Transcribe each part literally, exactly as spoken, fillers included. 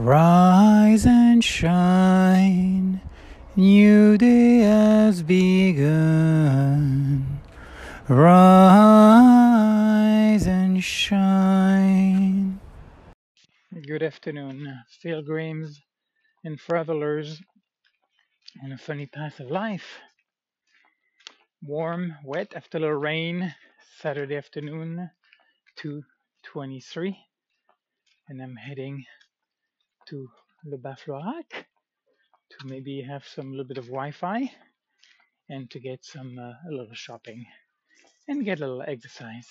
Rise and shine, new day has begun. Rise and shine. Good afternoon, pilgrims and travelers on a funny path of life. Warm, wet, after the rain, Saturday afternoon, two twenty-three, and I'm heading to Le Bas-Florac to maybe have some little bit of Wi-Fi and to get some uh, a little shopping and get a little exercise.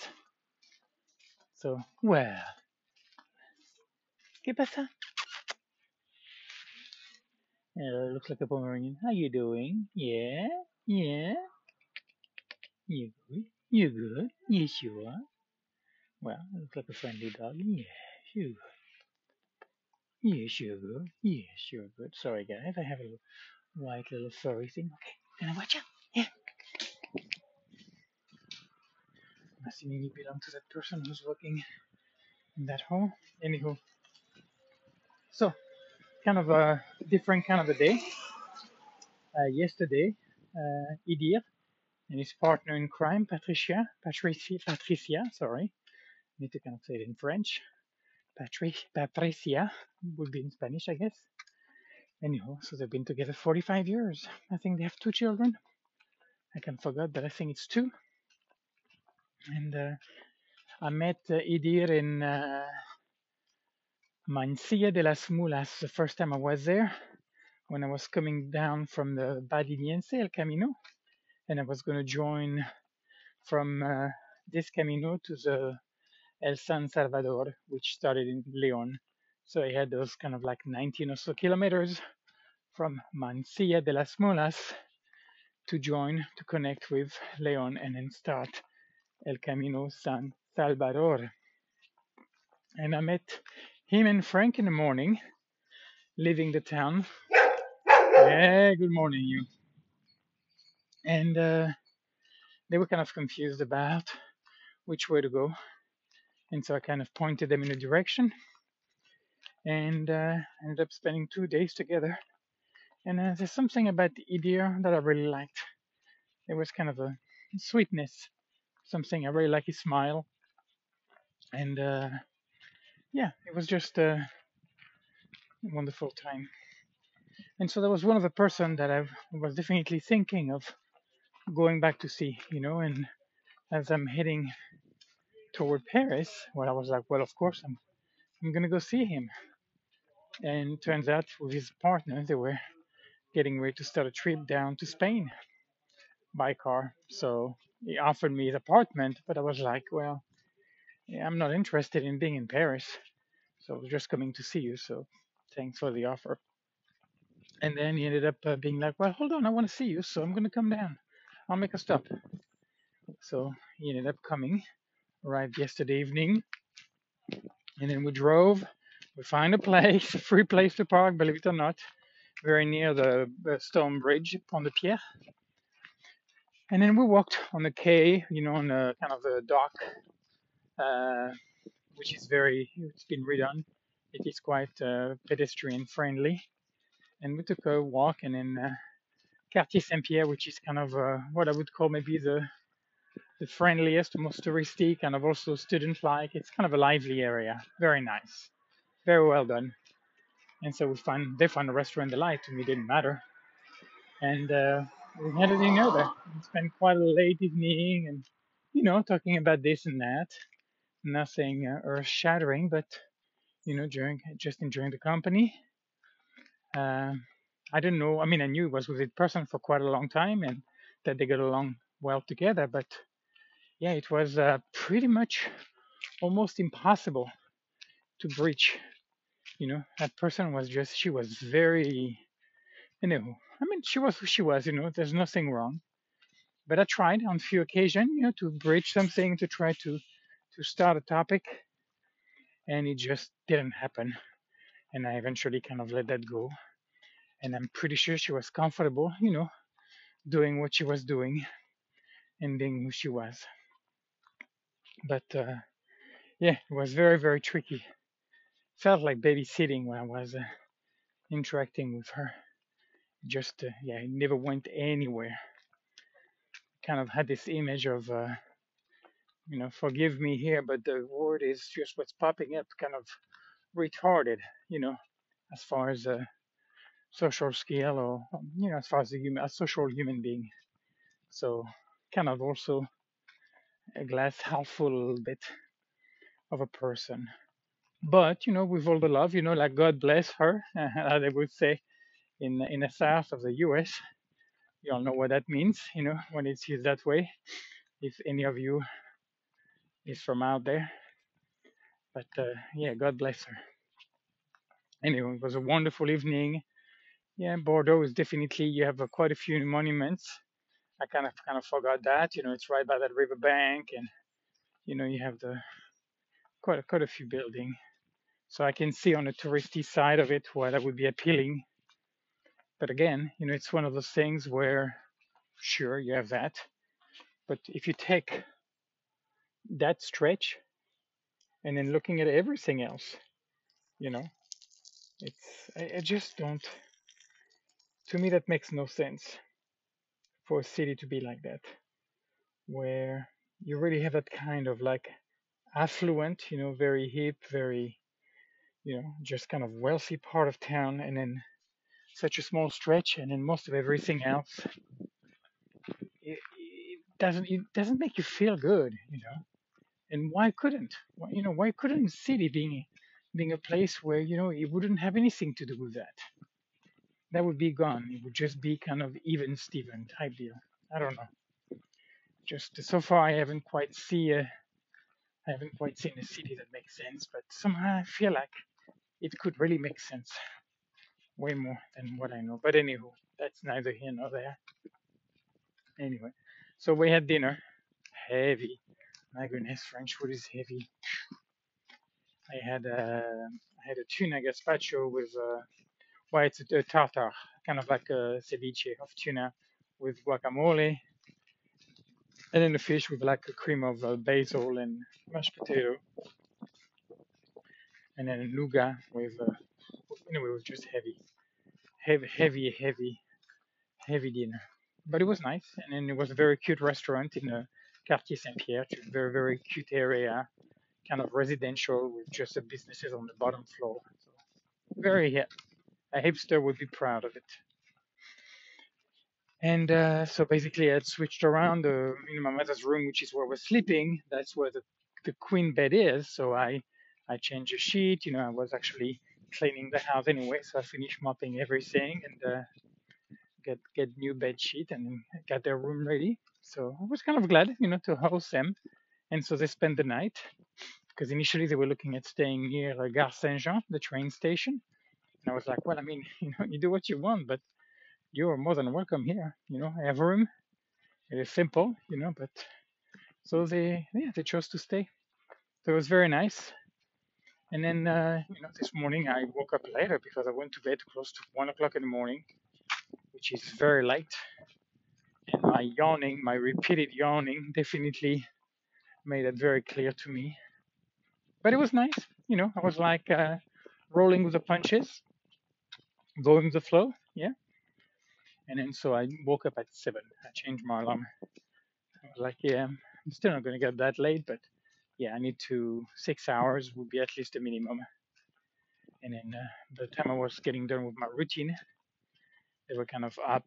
So, well, ¿qué pasa? Uh, looks like a Pomeranian. How you doing? Yeah, yeah. You good? You good? Yes, you are. Well, looks like a friendly dog. Yes, you good. Yes, you're good. Yes, you're good. Sorry, guys. I have a little white little furry thing. Okay, gonna watch out. Yeah. I'm assuming you belong to that person who's working in that home. Anywho. So, kind of a different kind of a day. Uh, yesterday, uh, Edir and his partner in crime, Patricia, Patricia, Patricia, sorry. I need to kind of say it in French. Patricia would be in Spanish, I guess. Anyhow, so they've been together forty-five years. I think they have two children. I can forget, but I think it's two. And uh, I met uh, Edir in uh, Mansilla de las Mulas the first time I was there, when I was coming down from the Badiniense, El Camino, and I was going to join from uh, this Camino to the El San Salvador, which started in León. So I had those kind of like nineteen or so kilometers from Mansilla de las Mulas to join, to connect with León and then start El Camino San Salvador. And I met him and Frank in the morning, leaving the town. Hey, good morning, you. And uh, they were kind of confused about which way to go. And so I kind of pointed them in a direction, and uh, ended up spending two days together. And uh, there's something about Edir that I really liked. There was kind of a sweetness, something I really like his smile. And uh, yeah, it was just a wonderful time. And so there was one other person that I was definitely thinking of going back to see, you know, and as I'm heading toward Paris, where I was like, well, of course, I'm, I'm going to go see him. And turns out with his partner, they were getting ready to start a trip down to Spain by car. So he offered me his apartment, but I was like, well, yeah, I'm not interested in being in Paris. So I was just coming to see you. So thanks for the offer. And then he ended up uh, being like, well, hold on, I want to see you. So I'm going to come down. I'll make a stop. So he ended up coming. Arrived yesterday evening, and then we drove. We found a place, a free place to park, believe it or not, very near the uh, stone bridge, Pont de Pierre. And then we walked on the quay, you know, on the kind of the dock, uh, which is very, it's been redone. It is quite uh, pedestrian friendly. And we took a walk, and then uh, Quartier Saint-Pierre, which is kind of uh, what I would call maybe the the friendliest, most touristy, kind of also student-like. It's kind of a lively area. Very nice. Very well done. And so we found, they found a restaurant delight, and it didn't matter. And uh, we had a dinner there. We spent quite a late evening and, you know, talking about this and that. Nothing uh, earth-shattering, but, you know, during, just enjoying the company. Uh, I didn't know. I mean, I knew it was with this person for quite a long time and that they got along well together, but yeah, it was uh, pretty much almost impossible to breach. You know, that person was just, she was very, you know, I mean, she was who she was, you know, there's nothing wrong. But I tried on a few occasions, you know, to breach something, to try to, to start a topic, and it just didn't happen. And I eventually kind of let that go. And I'm pretty sure she was comfortable, you know, doing what she was doing and being who she was. But, uh, yeah, it was very, very tricky. felt like babysitting when I was uh, interacting with her. Just, uh, yeah, it never went anywhere. Kind of had this image of, uh, you know, forgive me here, but the word is just what's popping up, kind of retarded, you know, as far as uh, social skill or, you know, as far as a, human, a social human being. So kind of also a glass half full a little bit of a person. But, you know, with all the love, you know, like God bless her, as they would say in, in the south of the U S. You all know what that means, you know, when it's used that way, if any of you is from out there. But, uh, yeah, God bless her. Anyway, it was a wonderful evening. Yeah, Bordeaux is definitely, you have uh, quite a few monuments. I kind of kind of forgot that, you know, it's right by that river bank, and, you know, you have the quite a, quite a few buildings. So I can see on the touristy side of it why that would be appealing. But again, you know, it's one of those things where, sure, you have that. But if you take that stretch and then looking at everything else, you know, it's, I, I just don't, to me, that makes no sense for a city to be like that, where you really have that kind of like affluent, you know, very hip, very, you know, just kind of wealthy part of town, and then such a small stretch, and then most of everything else, it, it doesn't it doesn't make you feel good, you know. And why couldn't why, you know why couldn't a city being being a place where, you know, it wouldn't have anything to do with that? That would be gone. It would just be kind of even Steven type deal. I don't know. Just so far, I haven't quite see a, I haven't quite seen a city that makes sense. But somehow I feel like it could really make sense. Way more than what I know. But anywho, that's neither here nor there. Anyway, so we had dinner. Heavy. My goodness, French food is heavy. I had a, I had a tuna gazpacho with, uh, well, it's a, a tartar, kind of like a ceviche of tuna with guacamole. And then the fish with like a cream of uh, basil and mashed potato. And then luga with... Uh, Anyway, it was just heavy, heavy, heavy, heavy, heavy dinner. But it was nice, and then it was a very cute restaurant in the Quartier Saint-Pierre, very, very cute area, kind of residential with just the businesses on the bottom floor. So very hip. A hipster would be proud of it. And uh, so basically, I had switched around uh, in my mother's room, which is where we're sleeping. That's where the, the queen bed is. So I, I changed the sheet. You know, I was actually cleaning the house anyway, so I finished mopping everything and uh, get get new bed sheet and got their room ready. So I was kind of glad, you know, to host them. And so they spent the night, because initially they were looking at staying near Gare Saint-Jean, the train station. And I was like, well, I mean, you know, you do what you want, but you are more than welcome here. You know, I have room. It is simple, you know, but so they yeah they chose to stay. So it was very nice. And then, uh, you know, this morning I woke up later because I went to bed close to one o'clock in the morning, which is very late. And my yawning, my repeated yawning definitely made it very clear to me. But it was nice. You know, I was like uh, rolling with the punches, going with the flow. Yeah. And then so I woke up at seven. I changed my alarm. I was like, yeah, I'm still not going to get that late, but yeah, I need to, six hours would be at least a minimum. And then uh, by the time I was getting done with my routine, they were kind of up.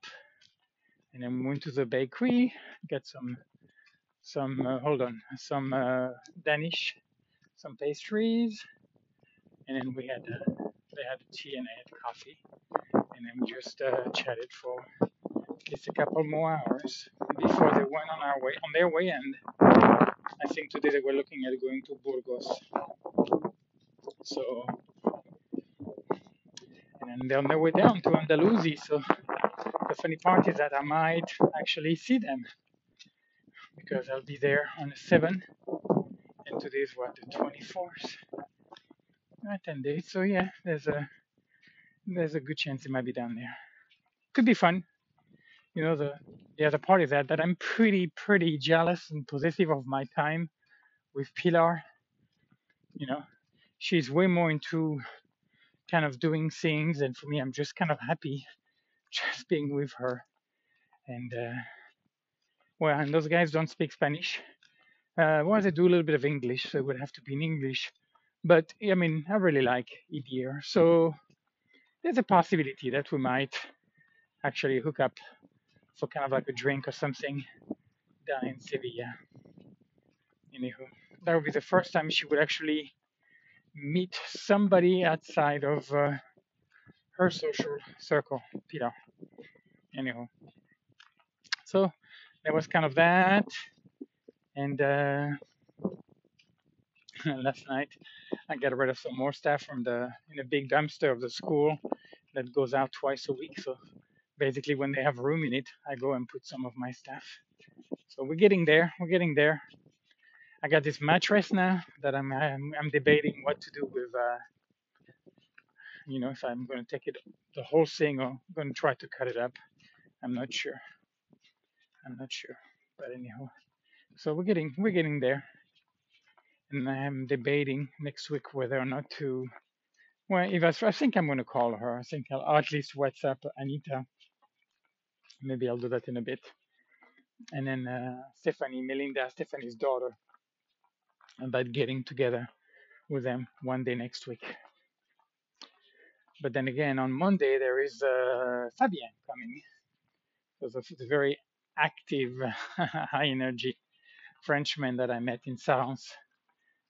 And then we went to the bakery, got some, some uh, hold on, some uh, Danish, some pastries. And then we had, uh, they had tea and I had coffee. And then we just uh, chatted for just a couple more hours before they went on our way, on their way end. I think today they were looking at going to Burgos. So, and then they're on their way down to Andalusia. So, the funny part is that I might actually see them because I'll be there on the seventh, and today is what, the twenty-fourth, not ten days. So yeah, there's a there's a good chance it might be down there. Could be fun. You know, the, the other part is that, that I'm pretty, pretty jealous and possessive of my time with Pilar. You know, she's way more into kind of doing things, and for me, I'm just kind of happy just being with her. And uh, well, and those guys don't speak Spanish. Uh, well, they do a little bit of English, so it would have to be in English. But I mean, I really like Edir, so there's a possibility that we might actually hook up for kind of like a drink or something down in Sevilla. Anywho, that would be the first time she would actually meet somebody outside of uh, her social circle, Pilar. Anyhow, so there was kind of that, and uh, last night I got rid of some more stuff from the in a big dumpster of the school that goes out twice a week. So basically, when they have room in it, I go and put some of my stuff. So we're getting there. We're getting there. I got this mattress now that I'm I'm, I'm debating what to do with. Uh, you know, if I'm going to take it the whole thing or I'm going to try to cut it up. I'm not sure. I'm not sure. But anyhow, so we're getting we're getting there, and I'm debating next week whether or not to. Well, if I, I think I'm going to call her. I think I'll at least WhatsApp Anita. Maybe I'll do that in a bit. And then uh, Stephanie, Melinda, Stephanie's daughter, about getting together with them one day next week. But then again, on Monday, there is uh, Fabien coming. There's a very active, high-energy Frenchman that I met in Salons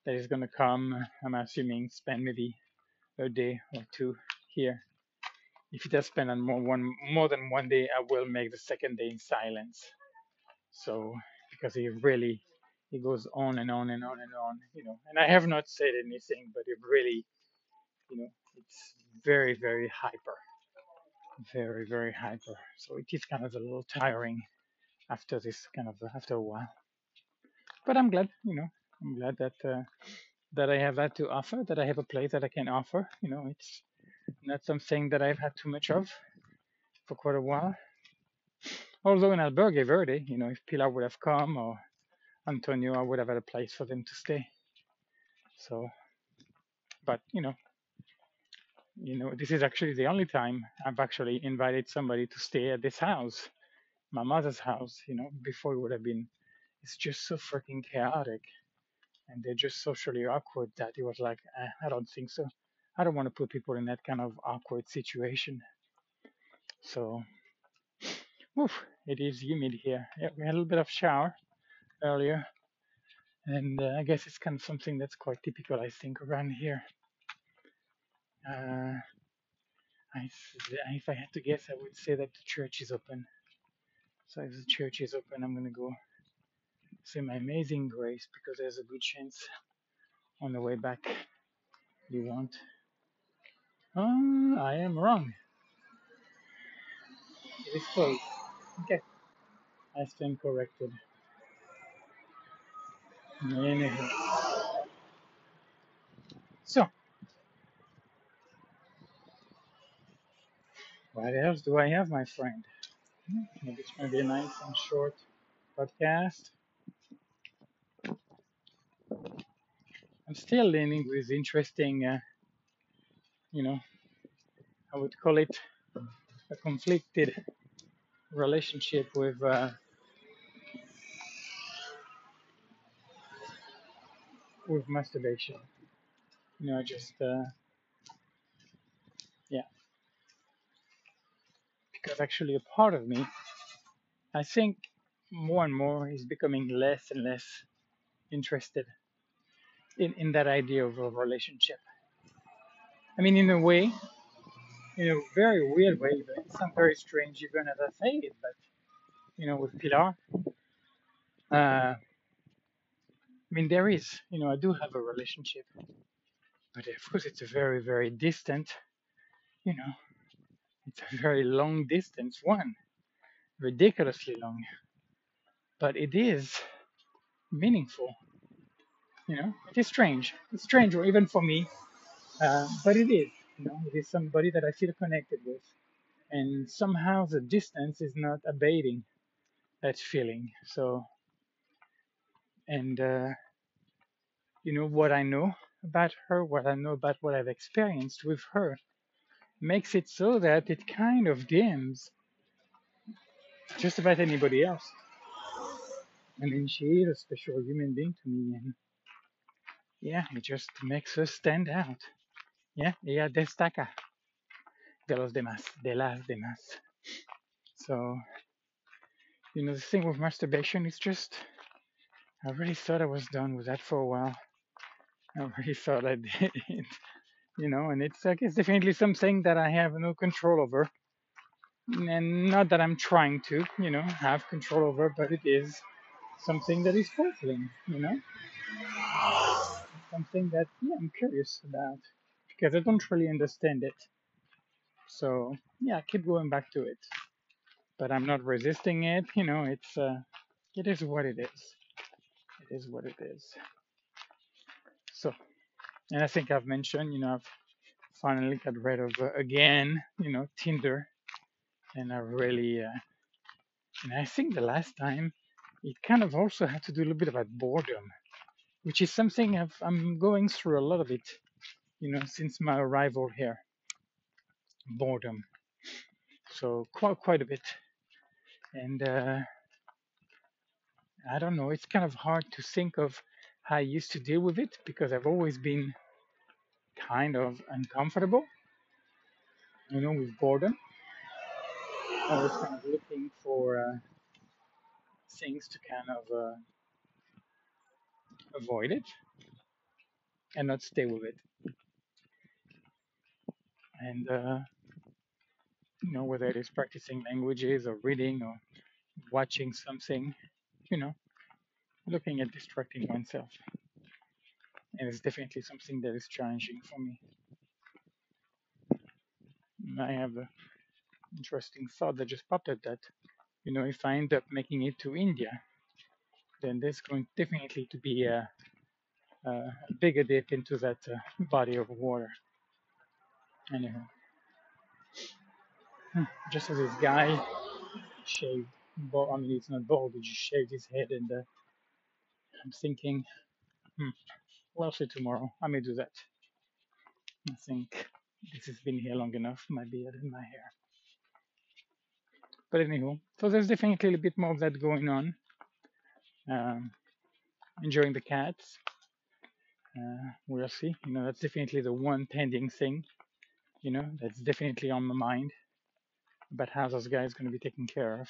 that is going to come, I'm assuming, spend maybe a day or two here. If he does spend on more, one, more than one day, I will make the second day in silence. So, because he really, he goes on and on and on and on, you know. And I have not said anything, but it really, you know, it's very, very hyper. Very, very hyper. So it is kind of a little tiring after this kind of, after a while. But I'm glad, you know, I'm glad that uh, that I have that to offer, that I have a place that I can offer. You know, it's not something that I've had too much of for quite a while. Although in Albergue Verde, you know, if Pilar would have come or Antonio, I would have had a place for them to stay. So, but, you know, you know, this is actually the only time I've actually invited somebody to stay at this house, my mother's house, you know, before it would have been, it's just so freaking chaotic. And they're just socially awkward that it was like, eh, I don't think so. I don't want to put people in that kind of awkward situation. So, oof, it is humid here. Yeah, we had a little bit of shower earlier. And uh, I guess it's kind of something that's quite typical, I think, around here. Uh, I, if I had to guess, I would say that the church is open. So if the church is open, I'm going to go say my Amazing Grace, because there's a good chance on the way back you won't. Oh, I am wrong. It is closed. Okay. I stand corrected. Anyhow. So, what else do I have, my friend? Maybe it's going to be a nice and short podcast. I'm still dealing with interesting, uh, you know, I would call it a conflicted relationship with uh, with masturbation. You know, I just, uh, yeah. Because actually a part of me, I think more and more is becoming less and less interested in, in that idea of a relationship. I mean, in a way, in a very weird way, but it sounds very strange even as I say it, but, you know, with Pilar, uh, I mean, there is, you know, I do have a relationship, but of course it's a very, very distant, you know, it's a very long distance one, ridiculously long, but it is meaningful. You know, it is strange. It's strange, or even for me, uh, but it is. You know, it is somebody that I feel connected with, and somehow the distance is not abating that feeling. So, and uh, you know what I know about her, what I know about what I've experienced with her, makes it so that it kind of dims just about anybody else. I mean, she is a special human being to me, and yeah, it just makes her stand out. Yeah, ella destaca de los demás, de las demás. So, you know, the thing with masturbation is just, I really thought I was done with that for a while. I really thought I did it, you know, and it's, I guess, definitely something that I have no control over. And not that I'm trying to, you know, have control over, but it is something that is fulfilling, you know? Something that, yeah, I'm curious about, because I don't really understand it. So, yeah, I keep going back to it. But I'm not resisting it, you know, it's, uh, it is what it is. It is what it is. So, and I think I've mentioned, you know, I've finally got rid of, uh, again, you know, Tinder. And I really, uh, and I think the last time, it kind of also had to do a little bit about boredom, which is something I've, I'm going through a lot of it, you know, since my arrival here. Boredom. So quite, quite a bit. And uh, I don't know, it's kind of hard to think of how I used to deal with it, because I've always been kind of uncomfortable, you know, with boredom. I was kind of looking for uh, things to kind of uh, avoid it and not stay with it. And, uh, you know, whether it is practicing languages or reading or watching something, you know, looking at distracting oneself. And it's definitely something that is challenging for me. And I have an interesting thought that just popped up, that, you know, if I end up making it to India, then there's going definitely to be a, a bigger dip into that uh, body of water. Anyhow, hmm. Just as this guy shaved, bald, I mean, it's not bald, he just shaved his head, and uh, I'm thinking, hmm, well, see tomorrow, I may do that. I think this has been here long enough, my beard and my hair. But anyhow, so there's definitely a bit more of that going on. Um, enjoying the cats. Uh, we'll see. You know, that's definitely the one pending thing. You know, that's definitely on my mind. About how this guy is going to be taken care of.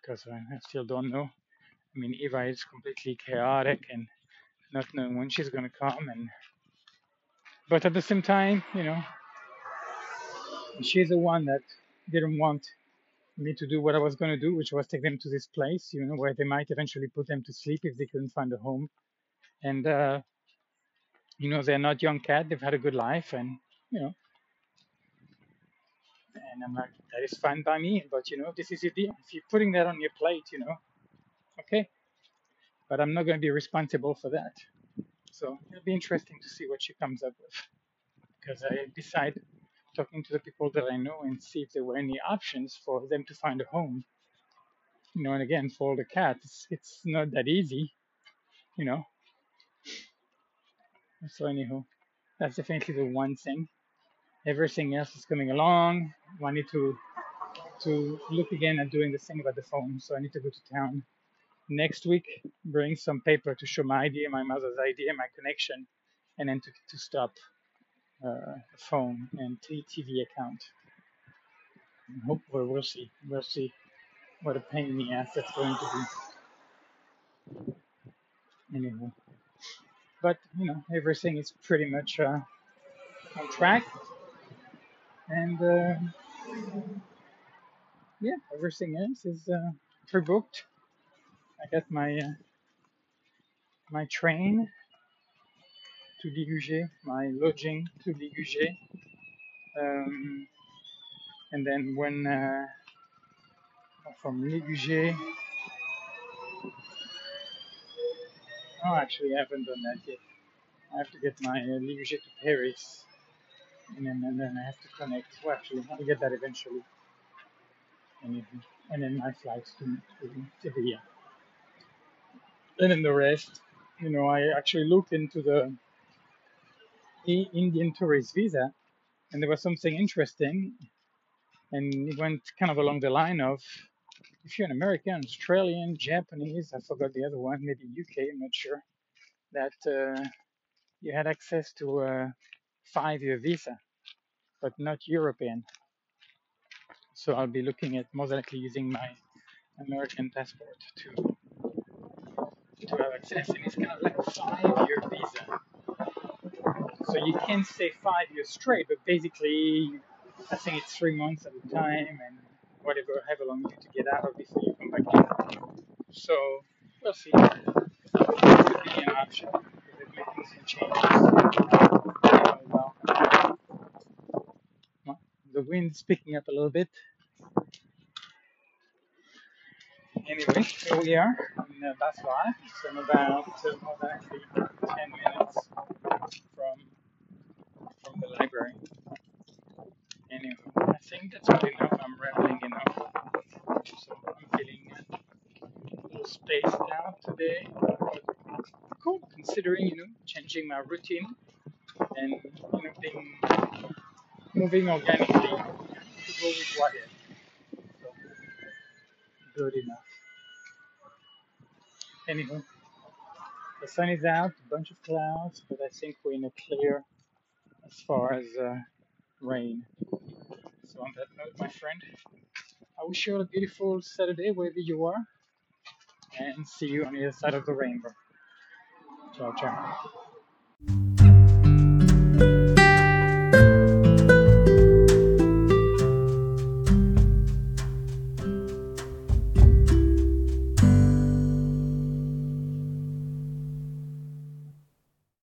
Because I still don't know. I mean, Eva is completely chaotic and not knowing when she's going to come. And but at the same time, you know, she's the one that didn't want me to do what I was going to do, which was take them to this place, you know, where they might eventually put them to sleep if they couldn't find a home. And, uh, you know, they're not young cat, they've had a good life, and, you know, and I'm like, that is fine by me, but, you know, this is your deal. If you're putting that on your plate, you know, okay, but I'm not going to be responsible for that. So it'll be interesting to see what she comes up with, because I decide talking to the people that I know and see if there were any options for them to find a home. You know, and again, for all the cats, it's not that easy, you know. So anyhow, that's definitely the one thing. Everything else is coming along. I need to, to look again at doing the thing about the phone. So I need to go to town next week, bring some paper to show my idea, my mother's idea, my connection, and then to, to stop. Uh, phone and T V account. And hopefully we'll see. We'll see what a pain in the ass that's going to be. Anyway. But, you know, everything is pretty much uh, on track. And, uh, yeah, everything else is uh, pre-booked. I got my, uh, my train to Ligugé, my lodging to Ligugé, um, and then when uh, from Ligugé, oh actually I haven't done that yet, I have to get my uh, Ligugé to Paris, and then, and then I have to connect, well actually I'll get that eventually, and, if, and then my flights to, to Sevilla, and then the rest, you know, I actually looked into the Indian tourist visa, and there was something interesting, and it went kind of along the line of, if you're an American, Australian, Japanese, I forgot the other one, maybe U K, I'm not sure, that uh, you had access to a five-year visa, but not European. So I'll be looking at most likely using my American passport to to have access, and it's kind of like a five-year visa. So you can stay five years straight, but basically I think it's three months at a time and whatever, however long you need to get out of before you come back in. So we'll see. It could be an option because it may be some changes. Well, well, the wind's picking up a little bit. Anyway, here we are in uh, Barcelona. It's in about uh, more than actually ten minutes from, from the library. Anyway, I think that's good enough. I'm rambling enough. So I'm feeling a little spaced out today. But cool, considering, you know, changing my routine and, you know, being, moving organically to go with what is. So, good enough. Anywho, the sun is out, a bunch of clouds, but I think we're in a clear as far as uh, rain. So on that note, my friend, I wish you all a beautiful Saturday wherever you are, and see you on the other side of the rainbow. Ciao, ciao.